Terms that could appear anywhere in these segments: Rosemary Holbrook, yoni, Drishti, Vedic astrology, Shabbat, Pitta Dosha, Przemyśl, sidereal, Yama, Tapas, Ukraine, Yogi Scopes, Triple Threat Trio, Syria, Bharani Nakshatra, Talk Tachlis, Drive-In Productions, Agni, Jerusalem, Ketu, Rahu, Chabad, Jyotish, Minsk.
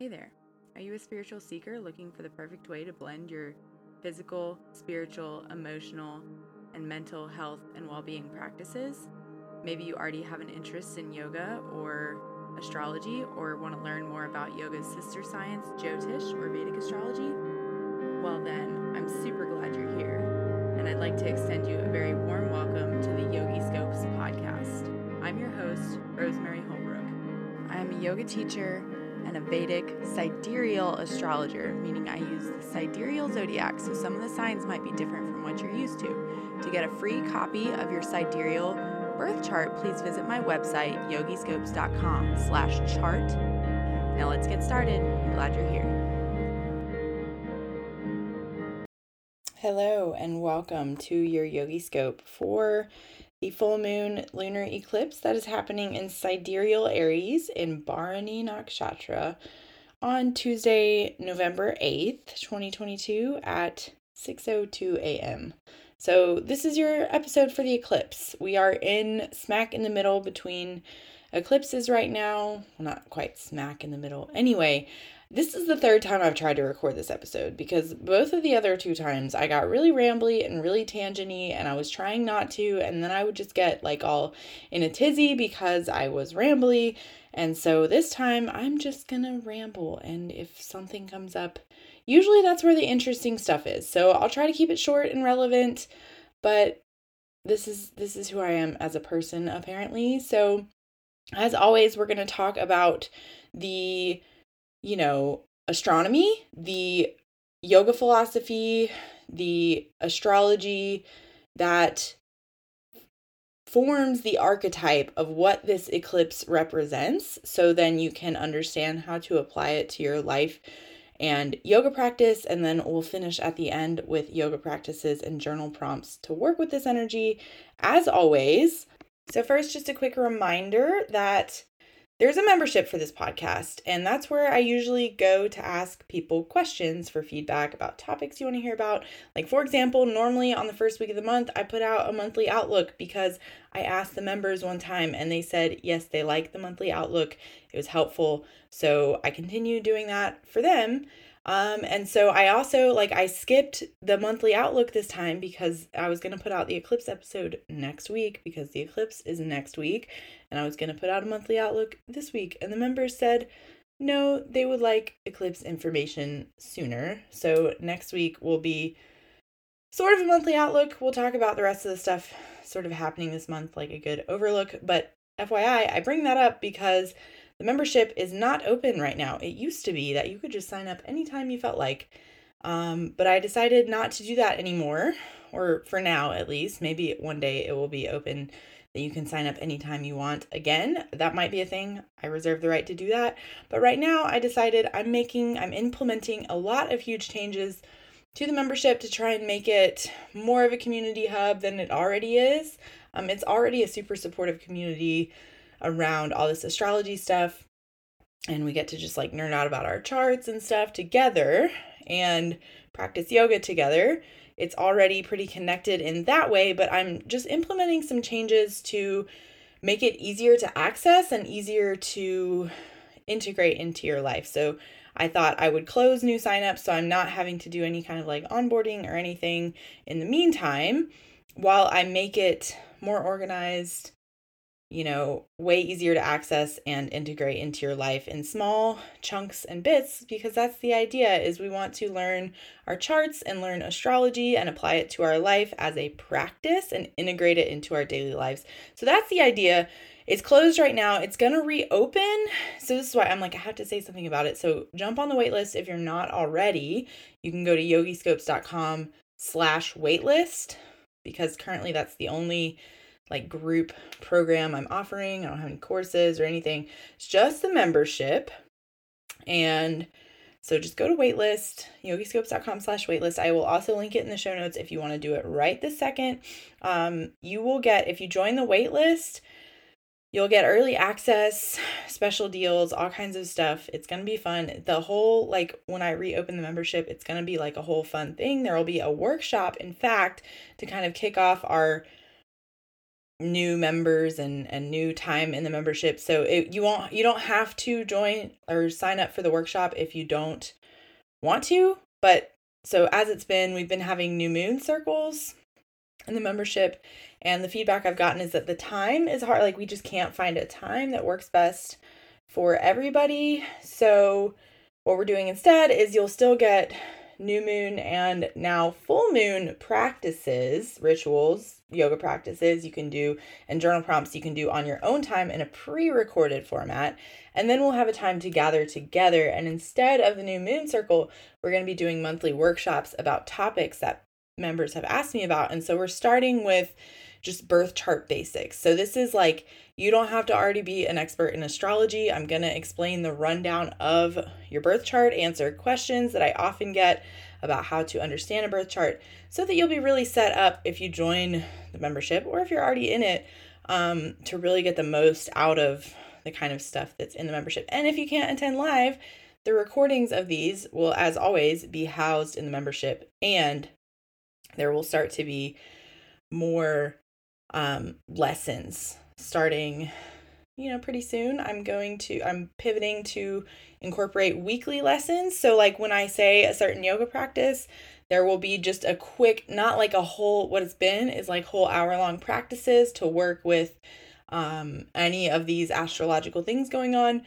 Hey there, are you a spiritual seeker looking for the perfect way to blend your physical, spiritual, emotional, and mental health and well-being practices? Maybe you already have an interest in yoga or astrology, or want to learn more about yoga's sister science, Jyotish, or Vedic astrology? Well then, I'm super glad you're here, and I'd like to extend you a very warm welcome to the Yogi Scopes podcast. I'm your host, Rosemary Holbrook. I am a yoga teacher and a Vedic sidereal astrologer, meaning I use the sidereal zodiac, so some of the signs might be different from what you're used to. To get a free copy of your sidereal birth chart, please visit my website, yogiscopes.com/chart. Now let's get started. I'm glad you're here. Hello and welcome to your Yogi Scope for the full moon lunar eclipse that is happening in sidereal Aries in Bharani Nakshatra on Tuesday, November 8th, 2022 at 6:02 a.m. So this is your episode for the eclipse. We are smack in the middle between eclipses right now. Well, not quite smack in the middle. Anyway, this is the third time I've tried to record this episode because both of the other two times I got really rambly and really tangent-y, and I was trying not to, and then I would just get like all in a tizzy because I was rambly. And so this time I'm just gonna ramble, and if something comes up, usually that's where the interesting stuff is. So I'll try to keep it short and relevant, but this is who I am as a person apparently. So as always, we're gonna talk about the astronomy, the yoga philosophy, the astrology that forms the archetype of what this eclipse represents, so then you can understand how to apply it to your life and yoga practice. And then we'll finish at the end with yoga practices and journal prompts to work with this energy, as always. So first, just a quick reminder that there's a membership for this podcast, and that's where I usually go to ask people questions for feedback about topics you want to hear about. Like, for example, normally on the first week of the month, I put out a monthly outlook because I asked the members one time and they said, yes, they liked the monthly outlook. It was helpful. So I continue doing that for them. And so I also, I skipped the monthly outlook this time because I was going to put out the eclipse episode next week because the eclipse is next week, and I was going to put out a monthly outlook this week, and the members said, no, they would like eclipse information sooner. So next week will be sort of a monthly outlook. We'll talk about the rest of the stuff sort of happening this month, like a good overlook. But FYI, I bring that up because the membership is not open right now. It used to be that you could just sign up anytime you felt like, but I decided not to do that anymore, or for now at least. Maybe one day it will be open that you can sign up anytime you want. Again, that might be a thing. I reserve the right to do that. But right now I decided I'm implementing a lot of huge changes to the membership to try and make it more of a community hub than it already is. It's already a super supportive community around all this astrology stuff, and we get to just nerd out about our charts and stuff together and practice yoga together. It's already pretty connected in that way, but I'm just implementing some changes to make it easier to access and easier to integrate into your life. So I thought I would close new signups, so I'm not having to do any kind of onboarding or anything in the meantime while I make it more organized, way easier to access and integrate into your life in small chunks and bits, because that's the idea. Is we want to learn our charts and learn astrology and apply it to our life as a practice and integrate it into our daily lives. So that's the idea. It's closed right now. It's going to reopen. So this is why I'm I have to say something about it. So jump on the waitlist if you're not already. You can go to yogiscopes.com/waitlist, because currently that's the only group program I'm offering. I don't have any courses or anything. It's just the membership. And so just go to waitlist, yogiscopes.com/waitlist. I will also link it in the show notes if you want to do it right this second. You will get, if you join the waitlist, you'll get early access, special deals, all kinds of stuff. It's going to be fun. The whole, when I reopen the membership, it's going to be a whole fun thing. There will be a workshop, in fact, to kind of kick off our new members and new time in the membership. So you don't have to join or sign up for the workshop if you don't want to. But so as it's been, we've been having new moon circles in the membership, and the feedback I've gotten is that the time is hard. Like, we just can't find a time that works best for everybody. So what we're doing instead is you'll still get new moon and now full moon practices, rituals, yoga practices you can do, and journal prompts you can do on your own time in a pre-recorded format. And then we'll have a time to gather together. And instead of the new moon circle, we're going to be doing monthly workshops about topics that members have asked me about. And so we're starting with just birth chart basics. So this is like, you don't have to already be an expert in astrology. I'm going to explain the rundown of your birth chart, answer questions that I often get about how to understand a birth chart, so that you'll be really set up if you join the membership, or if you're already in it, to really get the most out of the kind of stuff that's in the membership. And if you can't attend live, the recordings of these will, as always, be housed in the membership, and there will start to be more lessons starting, pretty soon. I'm pivoting to incorporate weekly lessons. So like when I say a certain yoga practice, there will be just a quick, not like a whole, what it's been is like whole hour long practices to work with any of these astrological things going on.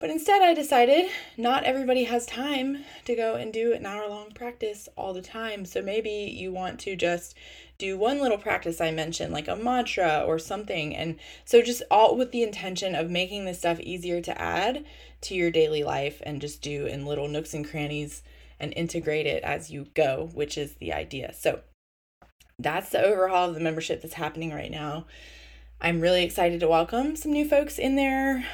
But instead I decided not everybody has time to go and do an hour long practice all the time. So maybe you want to just do one little practice I mentioned, like a mantra or something. And so just all with the intention of making this stuff easier to add to your daily life and just do in little nooks and crannies and integrate it as you go, which is the idea. So that's the overhaul of the membership that's happening right now. I'm really excited to welcome some new folks in there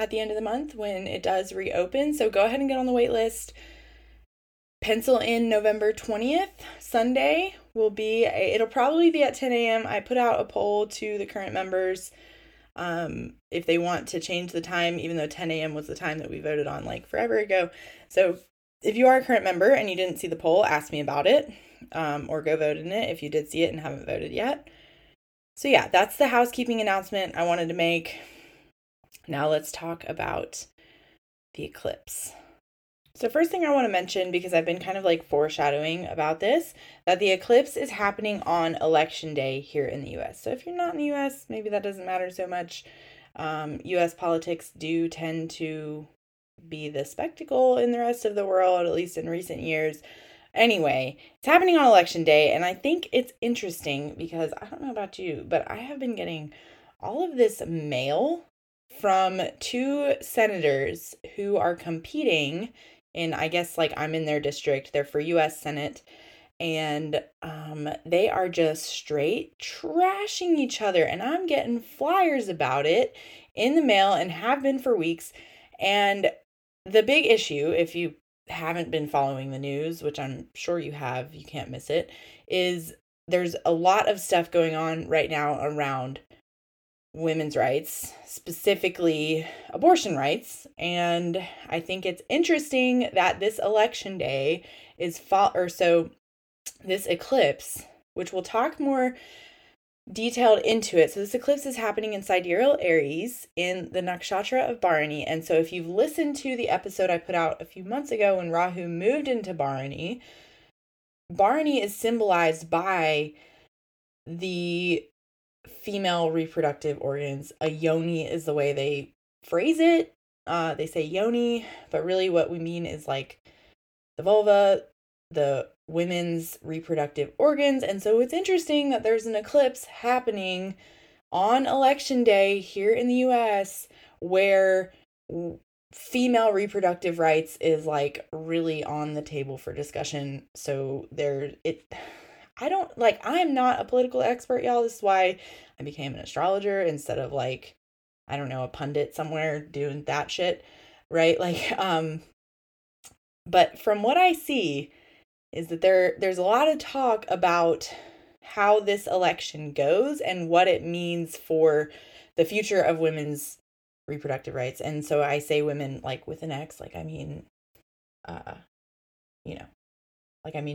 at the end of the month when it does reopen. So go ahead and get on the wait list. Pencil in November 20th, Sunday it'll probably be at 10 a.m. I put out a poll to the current members if they want to change the time, even though 10 a.m. was the time that we voted on like forever ago. So if you are a current member and you didn't see the poll, ask me about it, or go vote in it if you did see it and haven't voted yet. So yeah, that's the housekeeping announcement I wanted to make. Now let's talk about the eclipse. So first thing I want to mention, because I've been kind of like foreshadowing about this, that the eclipse is happening on election day here in the U.S. So if you're not in the U.S., maybe that doesn't matter so much. U.S. politics do tend to be the spectacle in the rest of the world, at least in recent years. Anyway, it's happening on election day, and I think it's interesting because I don't know about you, but I have been getting all of this mail from two senators who are competing. And I guess like I'm in their district, they're for U.S. Senate, and they are just straight trashing each other. And I'm getting flyers about it in the mail and have been for weeks. And the big issue, if you haven't been following the news, which I'm sure you have, you can't miss it, is there's a lot of stuff going on right now around women's rights, specifically abortion rights. And I think it's interesting that this election day is this eclipse, which we'll talk more detailed into it. So this eclipse is happening in sidereal Aries in the nakshatra of Bharani. And so if you've listened to the episode I put out a few months ago when Rahu moved into Bharani, Bharani is symbolized by the female reproductive organs. A yoni is the way they phrase it. They say yoni, but really what we mean is like the vulva, the women's reproductive organs. And so it's interesting that there's an eclipse happening on election day here in the US where female reproductive rights is like really on the table for discussion. I am not a political expert, y'all. This is why I became an astrologer instead of like, I don't know, a pundit somewhere doing that shit, right? Like, but from what I see is that there's a lot of talk about how this election goes and what it means for the future of women's reproductive rights. And so I say women like with an X, like, I mean,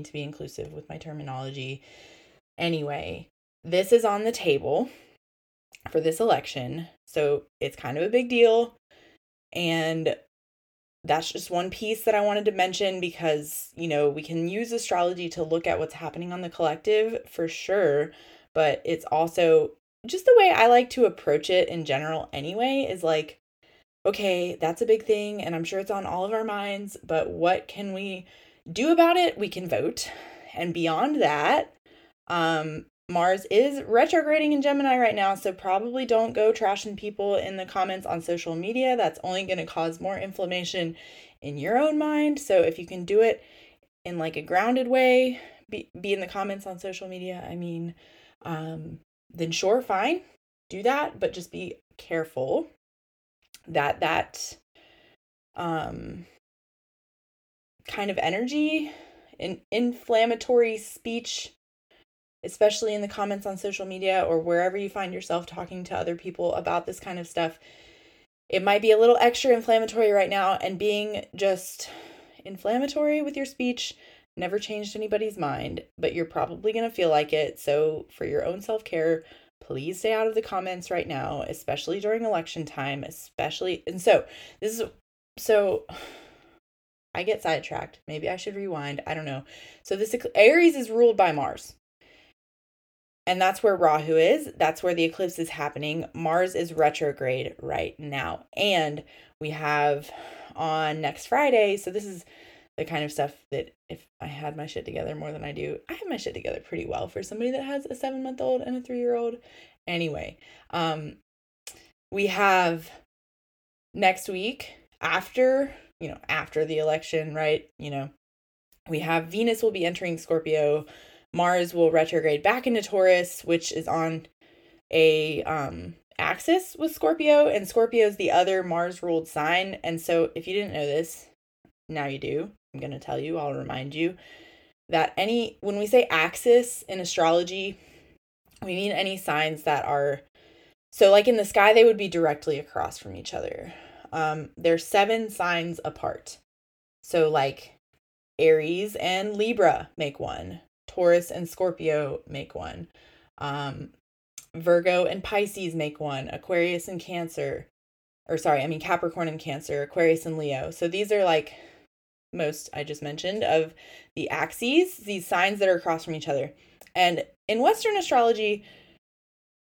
to be inclusive with my terminology. Anyway, this is on the table for this election. So it's kind of a big deal. And that's just one piece that I wanted to mention because, you know, we can use astrology to look at what's happening on the collective for sure. But it's also just the way I like to approach it in general anyway is like, okay, that's a big thing and I'm sure it's on all of our minds, but what can we do about it? We can vote. And beyond that, Mars is retrograding in Gemini right now, so probably don't go trashing people in the comments on social media. That's only going to cause more inflammation in your own mind. So if you can do it in like a grounded way, be in the comments on social media, I mean, then sure, fine, do that, but just be careful that kind of energy and inflammatory speech, especially in the comments on social media or wherever you find yourself talking to other people about this kind of stuff, it might be a little extra inflammatory right now, and being just inflammatory with your speech never changed anybody's mind, but you're probably going to feel like it. So for your own self-care, please stay out of the comments right now, especially during election time, so I get sidetracked. Maybe I should rewind. I don't know. So this Aries is ruled by Mars. And that's where Rahu is. That's where the eclipse is happening. Mars is retrograde right now. And we have on next Friday, so this is the kind of stuff that if I had my shit together more than I do, I have my shit together pretty well for somebody that has a 7-month-old and a 3-year-old. Anyway, we have next week after the election, right? You know, we have Venus will be entering Scorpio. Mars will retrograde back into Taurus, which is on a axis with Scorpio, and Scorpio is the other Mars-ruled sign. And so if you didn't know this, now you do. I'm going to tell you, I'll remind you that when we say axis in astrology, we mean any signs that are, so like in the sky, they would be directly across from each other. They're 7 signs apart. So like Aries and Libra make one, Taurus and Scorpio make one, Virgo and Pisces make one, Capricorn and Cancer, Aquarius and Leo. So these are like most I just mentioned of the axes, these signs that are across from each other. And in Western astrology,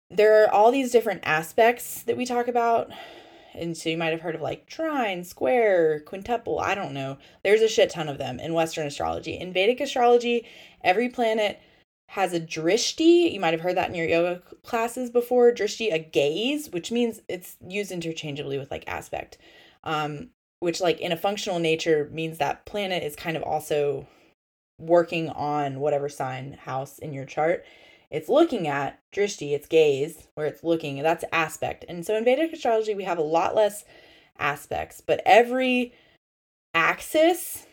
there are all these different aspects that we talk about. And so you might have heard of like trine, square, quintuple, I don't know. There's a shit ton of them in Western astrology. In Vedic astrology, every planet has a drishti. You might have heard that in your yoga classes before. Drishti, a gaze, which means it's used interchangeably with like aspect, which like in a functional nature means that planet is kind of also working on whatever sign house in your chart it's looking at. Drishti, it's gaze, where it's looking, and that's aspect. And so in Vedic astrology, we have a lot less aspects, but every axis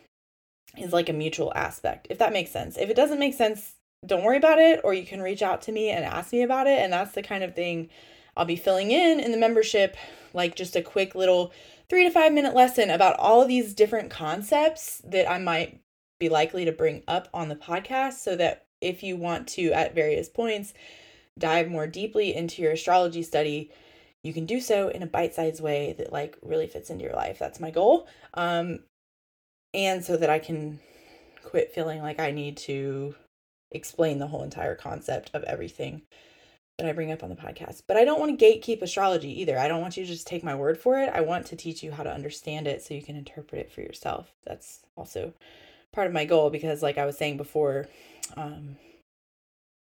is like a mutual aspect, if that makes sense. If it doesn't make sense, don't worry about it, or you can reach out to me and ask me about it. And that's the kind of thing I'll be filling in the membership, like just a quick little 3 to 5 minute lesson about all of these different concepts that I might be likely to bring up on the podcast, so that if you want to, at various points, dive more deeply into your astrology study, you can do so in a bite-sized way that like really fits into your life. That's my goal. And so that I can quit feeling like I need to explain the whole entire concept of everything that I bring up on the podcast. But I don't want to gatekeep astrology either. I don't want you to just take my word for it. I want to teach you how to understand it so you can interpret it for yourself. That's also part of my goal, because like I was saying before,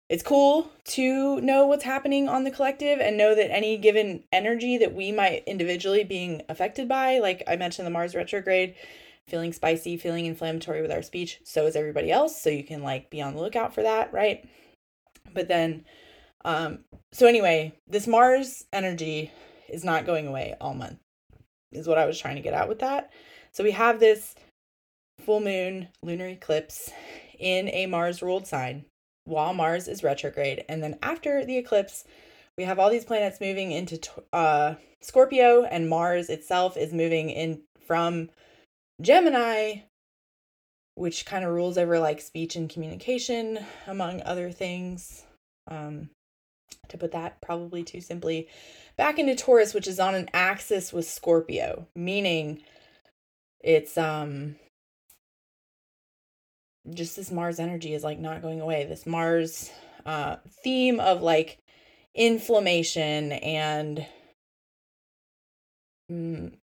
it's cool to know what's happening on the collective and know that any given energy that we might individually being affected by, like I mentioned, the Mars retrograde, feeling spicy, feeling inflammatory with our speech, so is everybody else. So you can like be on the lookout for that, right? But then, so anyway, this Mars energy is not going away all month is what I was trying to get out with that. So we have this full moon lunar eclipse in a Mars ruled sign while Mars is retrograde. And then after the eclipse, we have all these planets moving into Scorpio, and Mars itself is moving in from Gemini, which kind of rules over like speech and communication, among other things. To put that probably too simply, back into Taurus, which is on an axis with Scorpio, meaning it's just this Mars energy is like not going away. This Mars theme of like inflammation and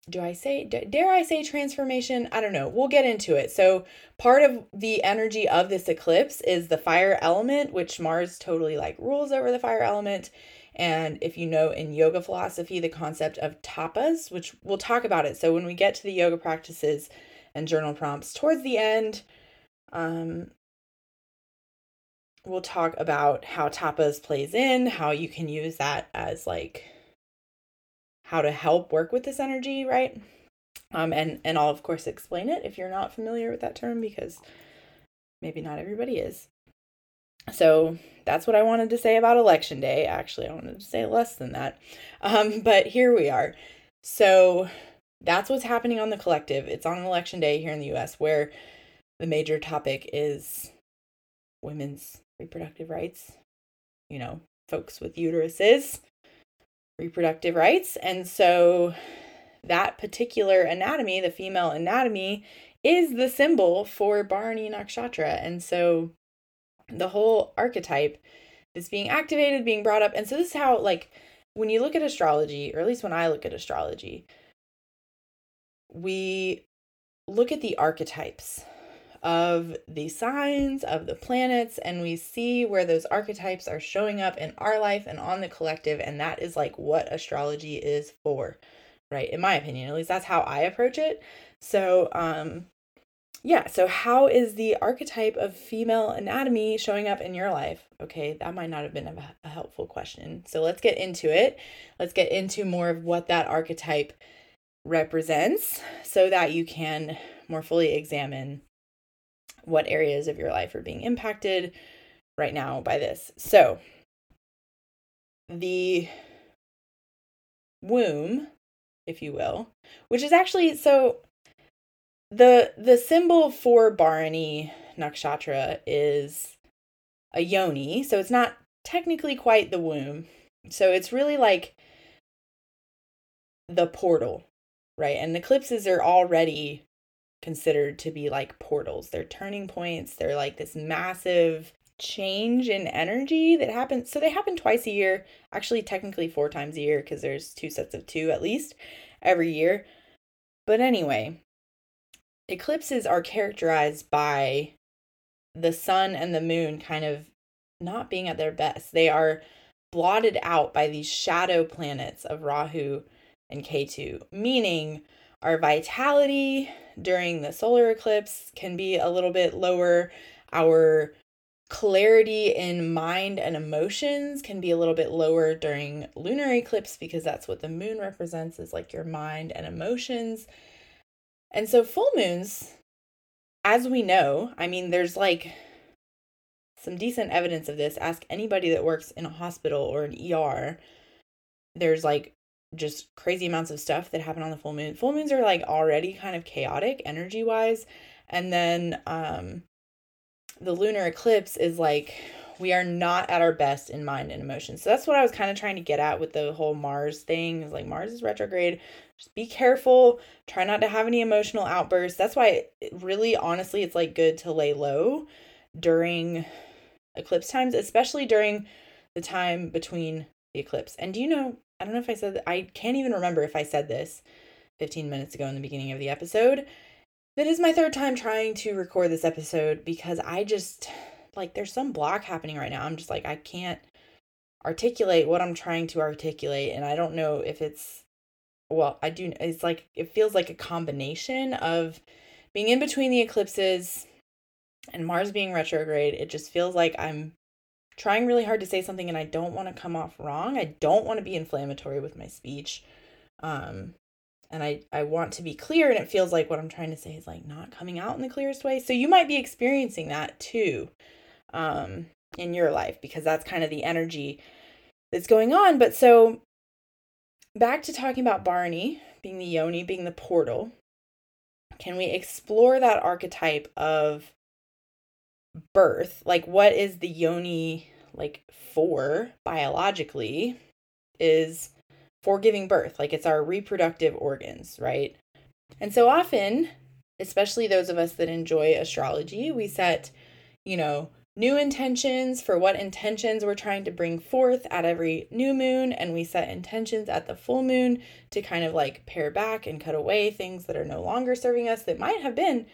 dare I say transformation? I don't know. We'll get into it. So part of the energy of this eclipse is the fire element, which Mars totally like rules over the fire element. And if you know in yoga philosophy, the concept of tapas, which we'll talk about it. So when we get to the yoga practices and journal prompts towards the end, we'll talk about how tapas plays in, how you can use that as like how to help work with this energy, right? And I'll, of course, explain it if you're not familiar with that term, because maybe not everybody is. So that's what I wanted to say about Election Day. Actually, I wanted to say less than that. But here we are. So that's what's happening on the collective. It's on Election Day here in the U.S., where the major topic is women's reproductive rights. You know, folks with uteruses. Reproductive rights. And so that particular anatomy, the female anatomy, is the symbol for Bharani Nakshatra. And so the whole archetype is being activated, being brought up. And so this is how, like, when you look at astrology, or at least when I look at astrology, we look at the archetypes of the signs, of the planets, and we see where those archetypes are showing up in our life and on the collective, and that is like what astrology is for, right? In my opinion, at least that's how I approach it. So, yeah, so how is the archetype of female anatomy showing up in your life? Okay, that might not have been a helpful question. So let's get into it. Let's get into more of what that archetype represents so that you can more fully examine what areas of your life are being impacted right now by this. So the womb, if you will, which is actually, so the symbol for Bharani Nakshatra is a yoni. So it's not technically quite the womb. So it's really like the portal, right? And eclipses are already considered to be like portals. They're turning points. They're like this massive change in energy that happens. So they happen twice a year, actually technically 4 times a year, because there's 2 sets of 2 at least every year. But anyway, eclipses are characterized by the sun and the moon kind of not being at their best. They are blotted out by these shadow planets of Rahu and Ketu, meaning our vitality during the solar eclipse can be a little bit lower. Our clarity in mind and emotions can be a little bit lower during lunar eclipse, because that's what the moon represents, is like your mind and emotions. And so full moons, as we know, I mean, there's like some decent evidence of this. Ask anybody that works in a hospital or an ER. There's like just crazy amounts of stuff that happen on the full moon. Full moons are like already kind of chaotic energy wise. And then the lunar eclipse is like, we are not at our best in mind and emotion. So that's what I was kind of trying to get at with the whole Mars thing, is like Mars is retrograde. Just be careful. Try not to have any emotional outbursts. That's why it really, honestly, it's like good to lay low during eclipse times, especially during the time between the eclipse. And do you know, I don't know if I said that, I can't even remember if I said this 15 minutes ago in the beginning of the episode. That is my 3rd time trying to record this episode, because I just, like, there's some block happening right now. I'm just like, I can't articulate what I'm trying to articulate. And I don't know if it's, well, I do, it's like, it feels like a combination of being in between the eclipses and Mars being retrograde. It just feels like I'm trying really hard to say something, and I don't want to come off wrong. I don't want to be inflammatory with my speech. And I want to be clear, and it feels like what I'm trying to say is like not coming out in the clearest way. So you might be experiencing that too, in your life, because that's kind of the energy that's going on. But so back to talking about Bharani being the yoni, being the portal. Can we explore that archetype of birth? Like, what is the yoni like 4 biologically is for giving birth. Like, it's our reproductive organs, right? And so often, especially those of us that enjoy astrology, we set, you know, new intentions for what intentions we're trying to bring forth at every new moon, and we set intentions at the full moon to kind of like pare back and cut away things that are no longer serving us that might have been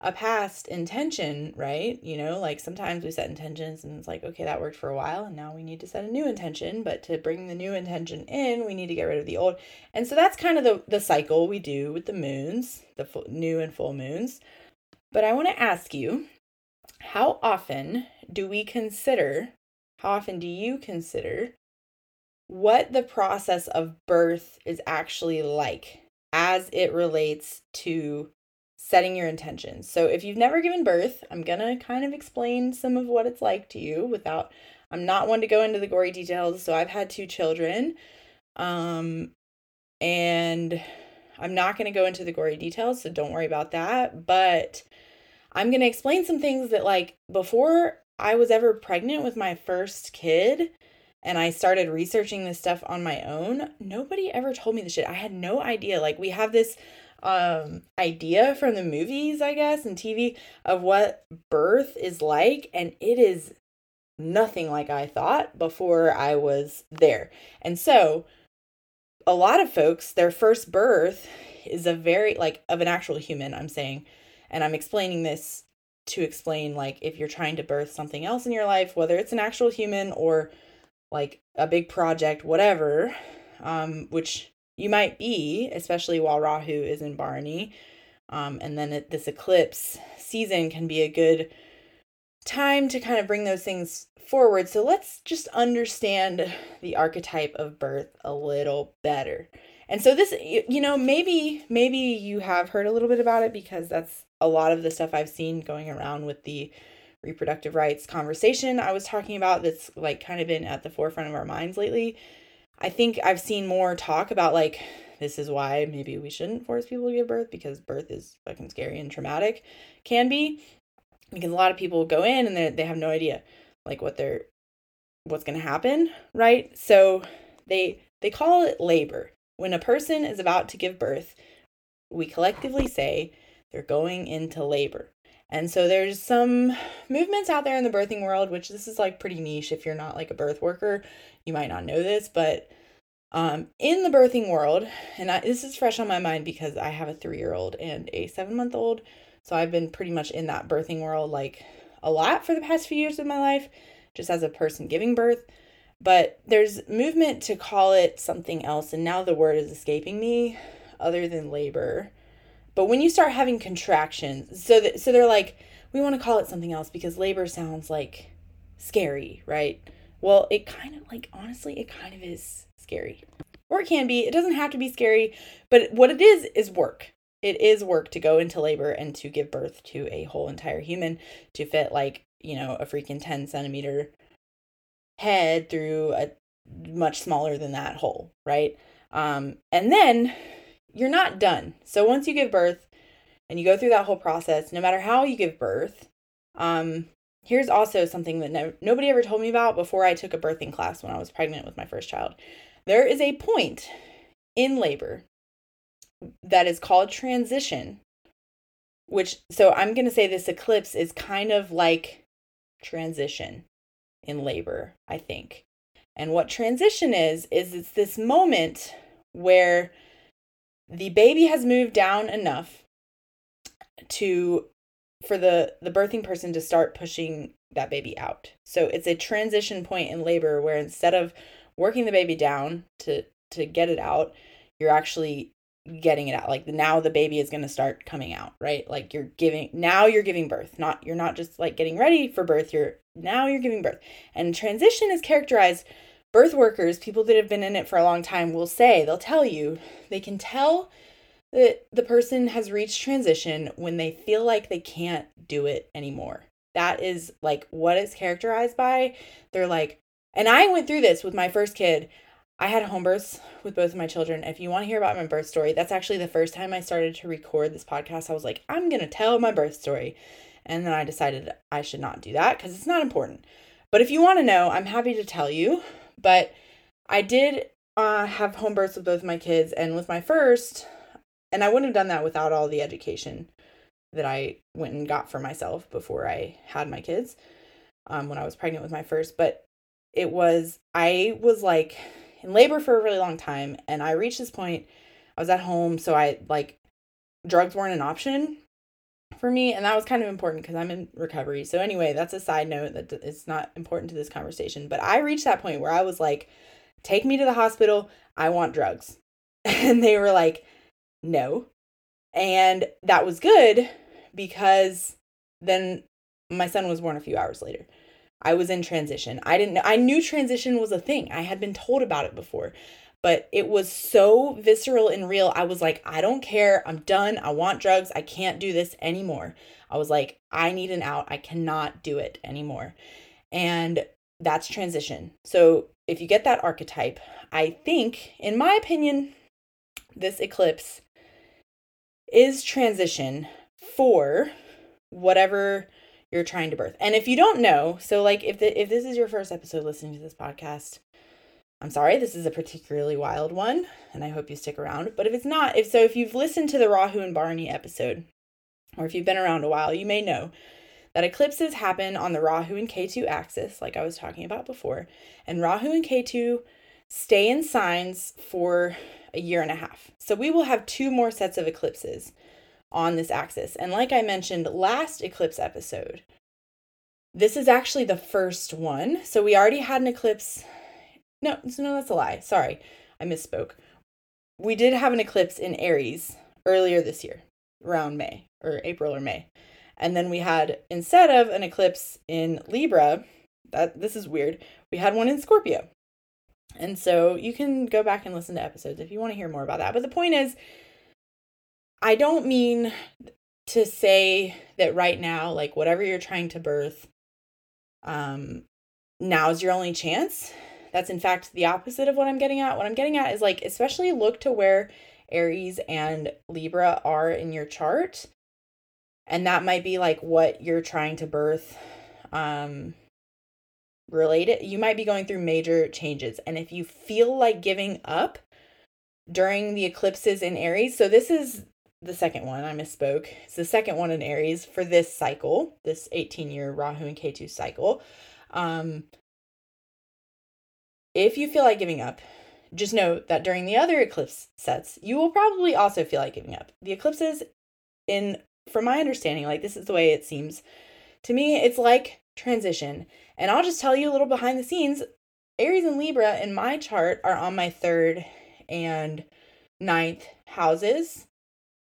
a past intention, right? You know, like sometimes we set intentions and it's like, okay, that worked for a while and now we need to set a new intention, but to bring the new intention in, we need to get rid of the old. And so that's kind of the cycle we do with the moons, the new and full moons. But I want to ask you, how often do you consider what the process of birth is actually like as it relates to setting your intentions? So if you've never given birth, I'm going to kind of explain some of what it's like to you without, I'm not one to go into the gory details. So I've had 2 children, and I'm not going to go into the gory details. So don't worry about that. But I'm going to explain some things that, like, before I was ever pregnant with my first kid and I started researching this stuff on my own, nobody ever told me this shit. I had no idea. Like, we have this idea from the movies, I guess, and TV of what birth is like, and it is nothing like I thought before I was there. And so a lot of folks, their first birth is a very, like, of an actual human, I'm saying. And I'm explaining this to explain, like, if you're trying to birth something else in your life, whether it's an actual human or like a big project, whatever, which you might be, especially while Rahu is in Bharani. And then this eclipse season can be a good time to kind of bring those things forward. So let's just understand the archetype of birth a little better. And so this, you know, maybe you have heard a little bit about it because that's a lot of the stuff I've seen going around with the reproductive rights conversation I was talking about that's, like, kind of been at the forefront of our minds lately. I think I've seen more talk about, like, this is why maybe we shouldn't force people to give birth, because birth is fucking scary and traumatic, can be, because a lot of people go in and they have no idea, like, what's going to happen, right? So they call it labor. When a person is about to give birth, we collectively say they're going into labor. And so there's some movements out there in the birthing world, which this is, like, pretty niche. If you're not, like, a birth worker, you might not know this, but in the birthing world, and this is fresh on my mind because I have a 3-year-old and a 7-month-old. So I've been pretty much in that birthing world, like, a lot for the past few years of my life, just as a person giving birth. But there's movement to call it something else, and now the word is escaping me, other than labor. But when you start having contractions, so they're like, we want to call it something else because labor sounds, like, scary, right? Well, it kind of, like, honestly, it kind of is scary. Or it can be. It doesn't have to be scary, but what it is work. It is work to go into labor and to give birth to a whole entire human, to fit, like, you know, a freaking 10-centimeter head through a much smaller than that hole, right? And then you're not done. So once you give birth and you go through that whole process, no matter how you give birth, here's also something that nobody ever told me about before I took a birthing class when I was pregnant with my first child. There is a point in labor that is called transition, which, so I'm going to say this eclipse is kind of like transition in labor, I think. And what transition is it's this moment where the baby has moved down enough for the birthing person to start pushing that baby out. So it's a transition point in labor where instead of working the baby down to get it out, you're actually getting it out. Like, now the baby is going to start coming out, right? Like, you're giving birth. You're not just, like, getting ready for birth. Now you're giving birth. And transition is characterized, birth workers, people that have been in it for a long time will say, they'll tell you, they can tell that the person has reached transition when they feel like they can't do it anymore. That is, like, what it's characterized by. They're like, and I went through this with my first kid. I had home births with both of my children. If you want to hear about my birth story, that's actually the first time I started to record this podcast. I was like, I'm going to tell my birth story. And then I decided I should not do that because it's not important. But if you want to know, I'm happy to tell you. But I did have home births with both my kids and with my first, and I wouldn't have done that without all the education that I went and got for myself before I had my kids, when I was pregnant with my first. But it was, I was like in labor for a really long time, and I reached this point, I was at home, so I like drugs weren't an option for me, and that was kind of important because I'm in recovery. So anyway, that's a side note that it's not important to this conversation, but I reached that point where I was like, take me to the hospital, I want drugs. And they were like, no. And that was good because then my son was born a few hours later. I was in transition. I knew transition was a thing. I had been told about it before, but it was so visceral and real. I was like, I don't care. I'm done. I want drugs. I can't do this anymore. I was like, I need an out. I cannot do it anymore. And that's transition. So if you get that archetype, I think, in my opinion, this eclipse is transition for whatever you're trying to birth. And if you don't know, so like if this is your first episode listening to this podcast, I'm sorry, this is a particularly wild one, and I hope you stick around. But if it's not, if you've listened to the Rahu and Bharani episode, or if you've been around a while, you may know that eclipses happen on the Rahu and Ketu axis, like I was talking about before. And Rahu and Ketu stay in signs for a year and a half. So we will have two more sets of eclipses on this axis. And like I mentioned last eclipse episode, this is actually the first one. So we already had an eclipse. No, that's a lie. Sorry, I misspoke. We did have an eclipse in Aries earlier this year, around April or May. And then we had, instead of an eclipse in Libra, this is weird, we had one in Scorpio. And so you can go back and listen to episodes if you want to hear more about that. But the point is, I don't mean to say that right now, like whatever you're trying to birth, now's your only chance. That's in fact the opposite of what I'm getting at. What I'm getting at is like, especially look to where Aries and Libra are in your chart. And that might be like what you're trying to birth related. You might be going through major changes. And if you feel like giving up during the eclipses in Aries, so this is the second one, I misspoke. It's the second one in Aries for this cycle, this 18-year Rahu and Ketu cycle. If you feel like giving up, just know that during the other eclipse sets, you will probably also feel like giving up. The eclipses, from my understanding, like this is the way it seems to me, it's like transition. And I'll just tell you a little behind the scenes, Aries and Libra in my chart are on my 3rd and 9th houses,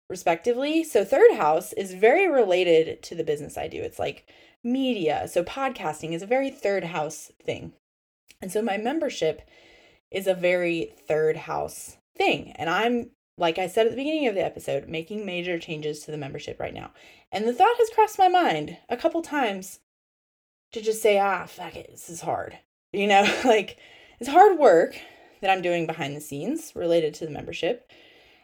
respectively. So 3rd house is very related to the business I do. It's like media. So podcasting is a very 3rd house thing. And so my membership is a very 3rd house thing. And I'm, like I said at the beginning of the episode, making major changes to the membership right now. And the thought has crossed my mind a couple times to just say, fuck it, this is hard. You know, like it's hard work that I'm doing behind the scenes related to the membership.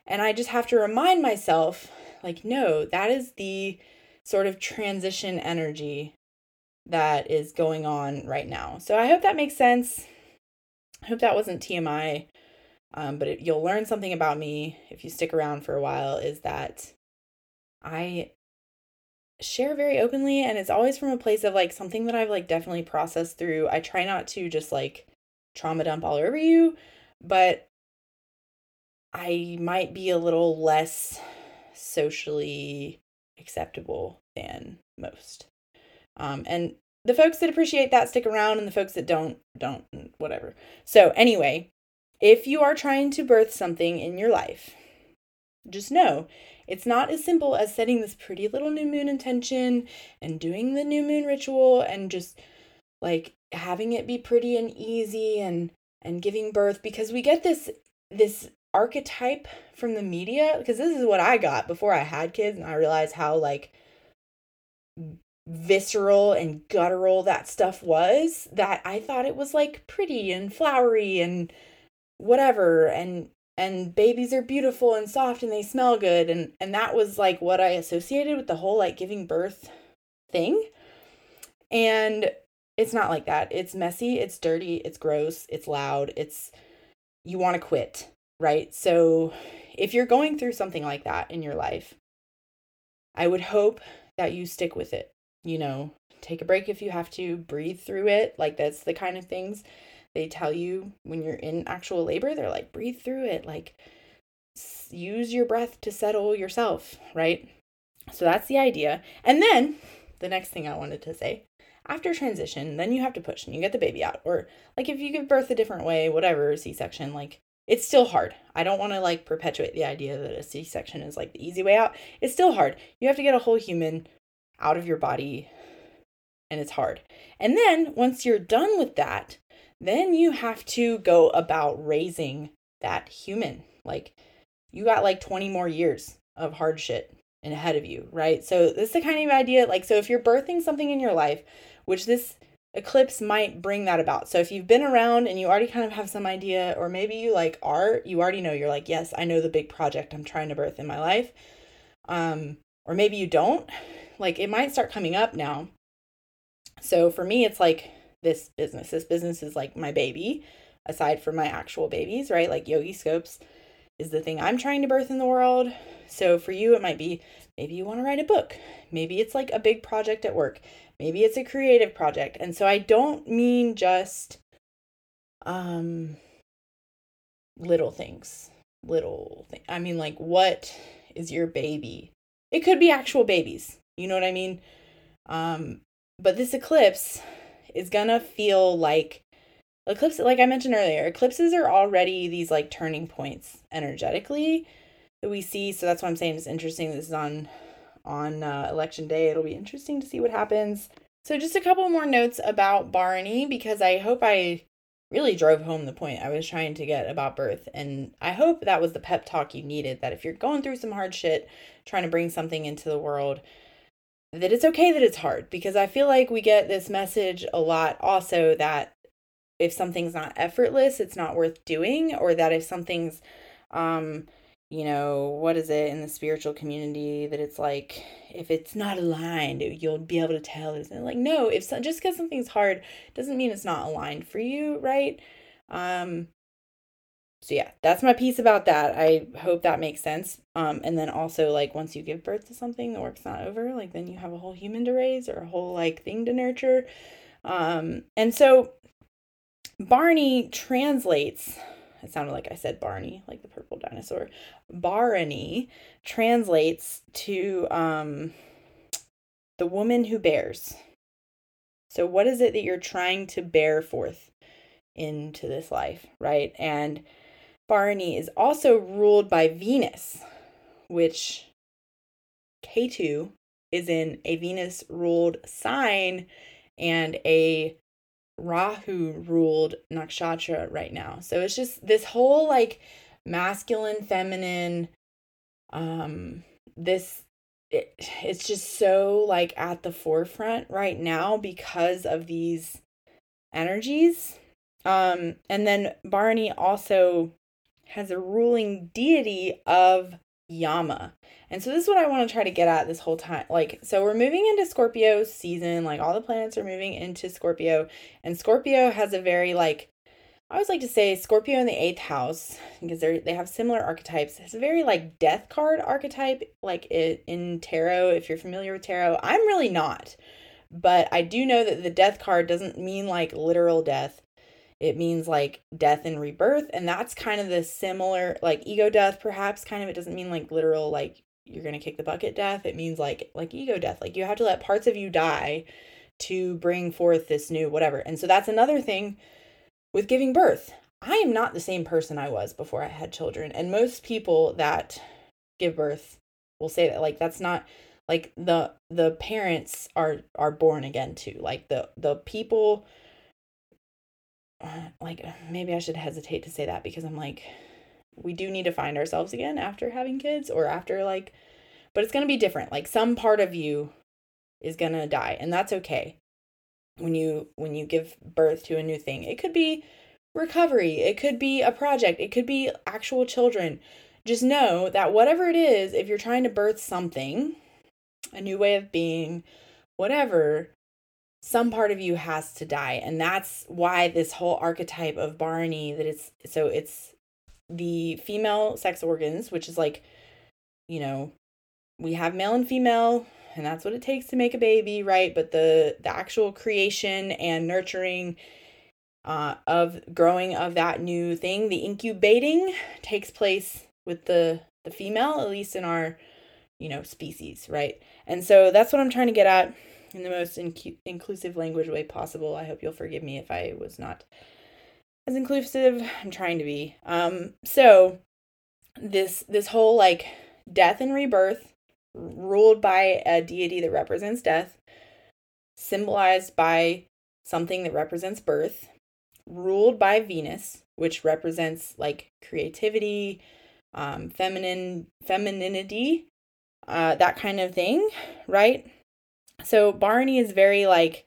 And I just have to remind myself, like, no, that is the sort of transition energy that is going on right now. So I hope that makes sense. I hope that wasn't TMI. But you'll learn something about me if you stick around for a while, is that I share very openly, and it's always from a place of like something that I've like definitely processed through. I try not to just like trauma dump all over you, but I might be a little less socially acceptable than most. And the folks that appreciate that stick around, and the folks that don't, whatever. So anyway, if you are trying to birth something in your life, just know it's not as simple as setting this pretty little new moon intention and doing the new moon ritual and just like having it be pretty and easy and giving birth, because we get this archetype from the media, because this is what I got before I had kids, and I realized how like visceral and guttural that stuff was, that I thought it was like pretty and flowery and whatever, and babies are beautiful and soft and they smell good, and that was like what I associated with the whole like giving birth thing. And It's not like that. It's messy, it's dirty, it's gross, it's loud, you want to quit, right? So if you're going through something like that in your life, I would hope that you stick with it. You know, take a break if you have to, breathe through it. Like, that's the kind of things they tell you when you're in actual labor. They're like, breathe through it, like use your breath to settle yourself, right? So that's the idea. And then the next thing I wanted to say, after transition, then you have to push and you get the baby out, or like if you give birth a different way, whatever, C-section, like it's still hard. I don't want to like perpetuate the idea that a C-section is like the easy way out. It's still hard. You have to get a whole human out of your body, and it's hard. And then once you're done with that, then you have to go about raising that human. Like, you got like 20 more years of hard shit ahead of you, right? So this is the kind of idea, like, so if you're birthing something in your life, which this eclipse might bring that about. So if you've been around and you already kind of have some idea, or maybe you already know, you're like, yes, I know the big project I'm trying to birth in my life. Or maybe you don't, like, it might start coming up now. So for me, it's like this business is like my baby, aside from my actual babies, right? Like Yogi Scopes is the thing I'm trying to birth in the world. So for you, it might be, maybe you want to write a book. Maybe it's like a big project at work. Maybe it's a creative project. And so I don't mean just little things. I mean, like, what is your baby? It could be actual babies. You know what I mean? But this eclipse is going to feel like eclipse, like I mentioned earlier, eclipses are already these like turning points energetically that we see. So that's why I'm saying it's interesting. This is on election day. It'll be interesting to see what happens. So just a couple more notes about Bharani, because I hope I really drove home the point I was trying to get about birth. And I hope that was the pep talk you needed, that if you're going through some hard shit, trying to bring something into the world, that it's okay that it's hard. Because I feel like we get this message a lot also that if something's not effortless, it's not worth doing, or that if something's, you know, what is it in the spiritual community, that it's like, if it's not aligned, you'll be able to tell. It's like, no, just because something's hard doesn't mean it's not aligned for you, right? So yeah, that's my piece about that. I hope that makes sense. And then also, like, once you give birth to something, the work's not over. Like, then you have a whole human to raise, or a whole like thing to nurture. And so Bharani translates, it sounded like I said Barney, like the purple dinosaur. Bharani translates to the woman who bears. So what is it that you're trying to bear forth into this life, right? And Bharani is also ruled by Venus, which Ketu is in a Venus-ruled sign and a Rahu ruled nakshatra right now. So it's just this whole like masculine, feminine, it's just so like at the forefront right now because of these energies. And then Bharani also has a ruling deity of Yama. And so this is what I want to try to get at this whole time. Like, so we're moving into Scorpio season, like all the planets are moving into Scorpio, and Scorpio has a very like, I always like to say Scorpio in the 8th house, because they have similar archetypes. It's a very like death card archetype, like it in tarot, if you're familiar with tarot. I'm really not, but I do know that the death card doesn't mean like literal death. It means like death and rebirth. And that's kind of the similar, like ego death, perhaps, kind of. It doesn't mean like literal, like you're going to kick the bucket death. It means like ego death. Like you have to let parts of you die to bring forth this new whatever. And so that's another thing with giving birth. I am not the same person I was before I had children. And most people that give birth will say that, like, that's not like the parents are born again too. Like the people, like, maybe I should hesitate to say that, because I'm like, we do need to find ourselves again after having kids, or after like, but it's going to be different. Like some part of you is going to die, and that's okay. When you give birth to a new thing, it could be recovery, it could be a project, it could be actual children. Just know that whatever it is, if you're trying to birth something, a new way of being, whatever, some part of you has to die. And that's why this whole archetype of Bharani, that it's, so it's the female sex organs, which is like, you know, we have male and female, and that's what it takes to make a baby, right? But the actual creation and nurturing of growing of that new thing, the incubating, takes place with the female, at least in our, you know, species, right? And so that's what I'm trying to get at in the most inclusive language way possible. I hope you'll forgive me if I was not as inclusive. I'm trying to be. So this whole like death and rebirth, ruled by a deity that represents death, symbolized by something that represents birth, ruled by Venus, which represents like creativity, femininity, that kind of thing, right? So Bharani is very like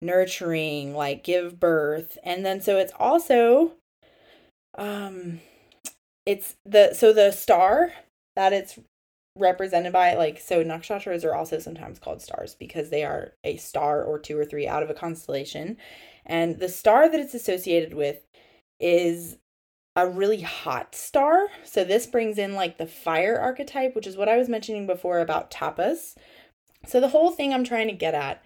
nurturing, like give birth. And then so it's also, the star that it's represented by, like, so nakshatras are also sometimes called stars because they are a star or two or three out of a constellation, and the star that it's associated with is a really hot star. So this brings in like the fire archetype, which is what I was mentioning before about tapas. So the whole thing I'm trying to get at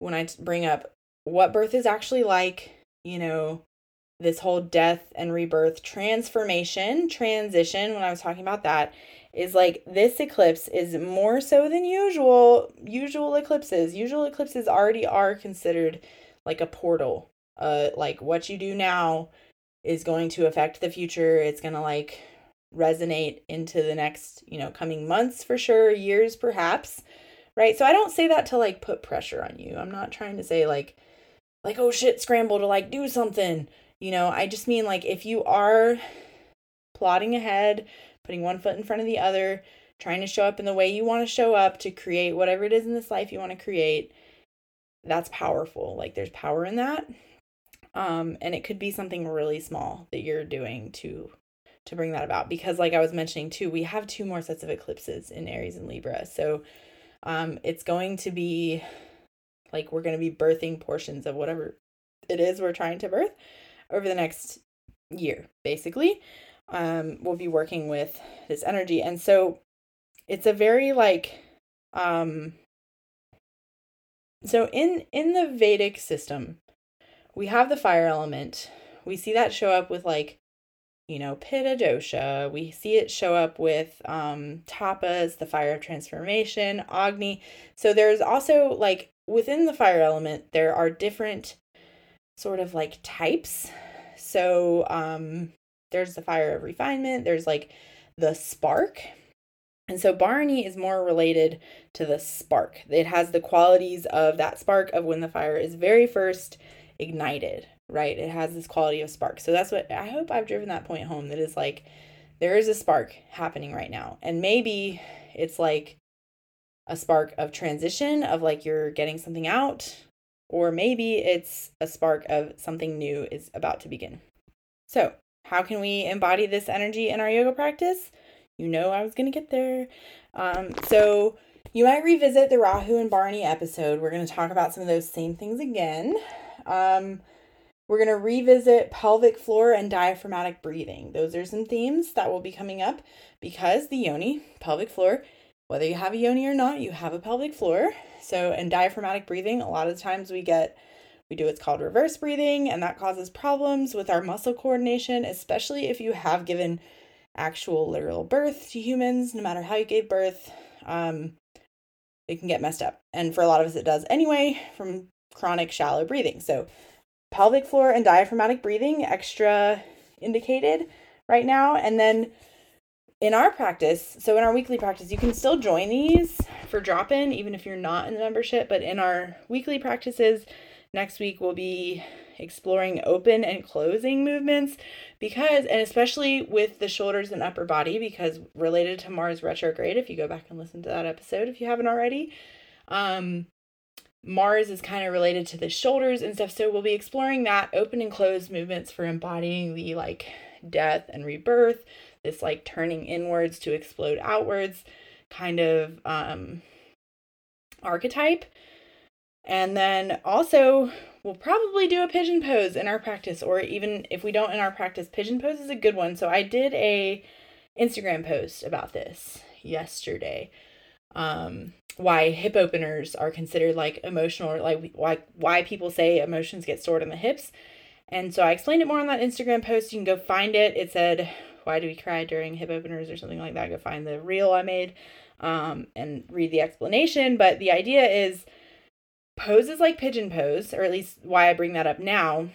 when I bring up what birth is actually like, you know, this whole death and rebirth, transformation, transition, when I was talking about that, is like this eclipse is more so than usual. Usual eclipses already are considered like a portal. Like what you do now is going to affect the future. It's going to like resonate into the next, you know, coming months for sure, years perhaps, right? So I don't say that to like put pressure on you. I'm not trying to say like, oh shit, scramble to like do something. You know, I just mean like if you are plotting ahead, putting one foot in front of the other, trying to show up in the way you want to show up to create whatever it is in this life you want to create, that's powerful. Like there's power in that. And it could be something really small that you're doing to bring that about. Because like I was mentioning too, we have two more sets of eclipses in Aries and Libra. So it's going to be like we're going to be birthing portions of whatever it is we're trying to birth over the next year, basically. We'll be working with this energy. And so it's a very like, so in the Vedic system, we have the fire element. We see that show up with like, you know, Pitta Dosha. We see it show up with Tapas, the fire of transformation, Agni. So there's also like within the fire element, there are different sort of like types. So, there's the fire of refinement. There's like the spark. And so Bharani is more related to the spark. It has the qualities of that spark of when the fire is very first ignited, right? It has this quality of spark. So that's what I hope I've driven that point home. That is like, there is a spark happening right now. And maybe it's like a spark of transition of like you're getting something out, or maybe it's a spark of something new is about to begin. So how can we embody this energy in our yoga practice? You know I was going to get there. So you might revisit the Rahu and Bharani episode. We're going to talk about some of those same things again. We're going to revisit pelvic floor and diaphragmatic breathing. Those are some themes that will be coming up because the yoni, pelvic floor, whether you have a yoni or not, you have a pelvic floor. So in diaphragmatic breathing, a lot of times we do what's called reverse breathing, and that causes problems with our muscle coordination, especially if you have given actual literal birth to humans, no matter how you gave birth, it can get messed up. And for a lot of us, it does anyway from chronic shallow breathing. So pelvic floor and diaphragmatic breathing, extra indicated right now. And then in our practice, so in our weekly practice, you can still join these for drop-in, even if you're not in the membership, but in our weekly practices, next week, we'll be exploring open and closing movements because, and especially with the shoulders and upper body, because related to Mars retrograde, if you go back and listen to that episode, if you haven't already, Mars is kind of related to the shoulders and stuff. So we'll be exploring that open and closed movements for embodying the like death and rebirth, this like turning inwards to explode outwards kind of archetype. And then also, we'll probably do a pigeon pose in our practice, or even if we don't in our practice, pigeon pose is a good one. So I did a Instagram post about this yesterday. Why hip openers are considered like emotional, or like why people say emotions get stored in the hips. And so I explained it more on that Instagram post. You can go find it. It said, why do we cry during hip openers or something like that? Go find the reel I made and read the explanation. But the idea is poses like pigeon pose, or at least why I bring that up now,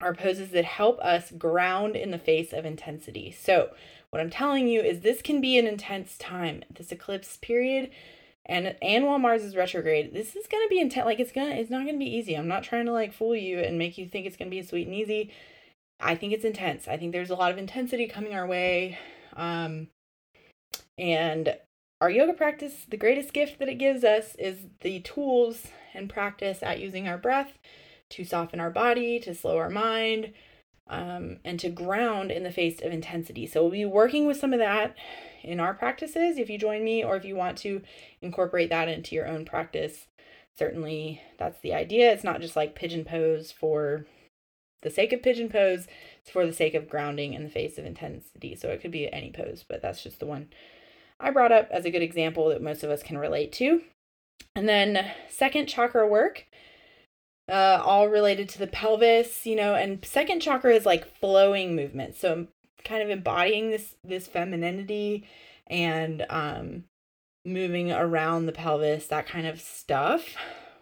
are poses that help us ground in the face of intensity. So what I'm telling you is this can be an intense time. This eclipse period and while Mars is retrograde, this is going to be intense. Like it's not going to be easy. I'm not trying to like fool you and make you think it's going to be sweet and easy. I think it's intense. I think there's a lot of intensity coming our way. And our yoga practice, the greatest gift that it gives us is the tools and practice at using our breath to soften our body, to slow our mind, and to ground in the face of intensity. So we'll be working with some of that in our practices if you join me, or if you want to incorporate that into your own practice. Certainly, that's the idea. It's not just like pigeon pose for the sake of pigeon pose. It's for the sake of grounding in the face of intensity. So it could be any pose, but that's just the one I brought up as a good example that most of us can relate to. And then second chakra work, all related to the pelvis, you know, and second chakra is like flowing movement. So I'm kind of embodying this femininity and moving around the pelvis, that kind of stuff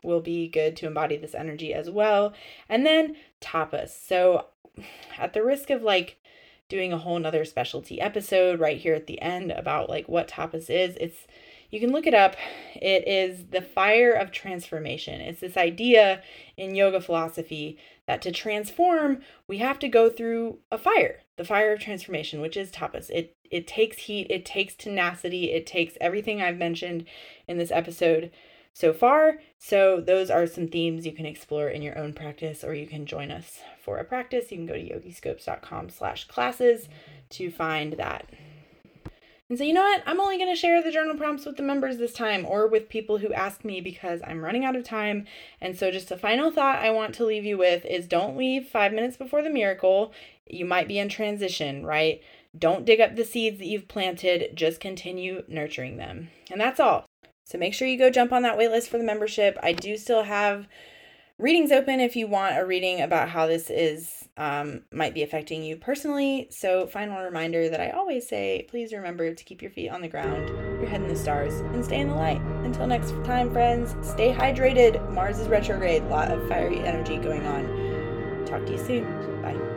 will be good to embody this energy as well. And then tapas. So at the risk of like doing a whole nother specialty episode right here at the end about like what tapas is, you can look it up. It is the fire of transformation. It's this idea in yoga philosophy that to transform, we have to go through a fire, the fire of transformation, which is tapas. It takes heat, it takes tenacity, it takes everything I've mentioned in this episode so far. So those are some themes you can explore in your own practice, or you can join us for a practice. You can go to yogiscopes.com/classes to find that. And so, you know what? I'm only going to share the journal prompts with the members this time, or with people who ask me, because I'm running out of time. And so just a final thought I want to leave you with is, don't leave 5 minutes before the miracle. You might be in transition, right? Don't dig up the seeds that you've planted. Just continue nurturing them. And that's all. So make sure you go jump on that waitlist for the membership. I do still have readings open if you want a reading about how this is might be affecting you personally. So final reminder that I always say, please remember to keep your feet on the ground, your head in the stars, and stay in the light. Until next time, friends, stay hydrated. Mars is retrograde, a lot of fiery energy going on. Talk to you soon. Bye.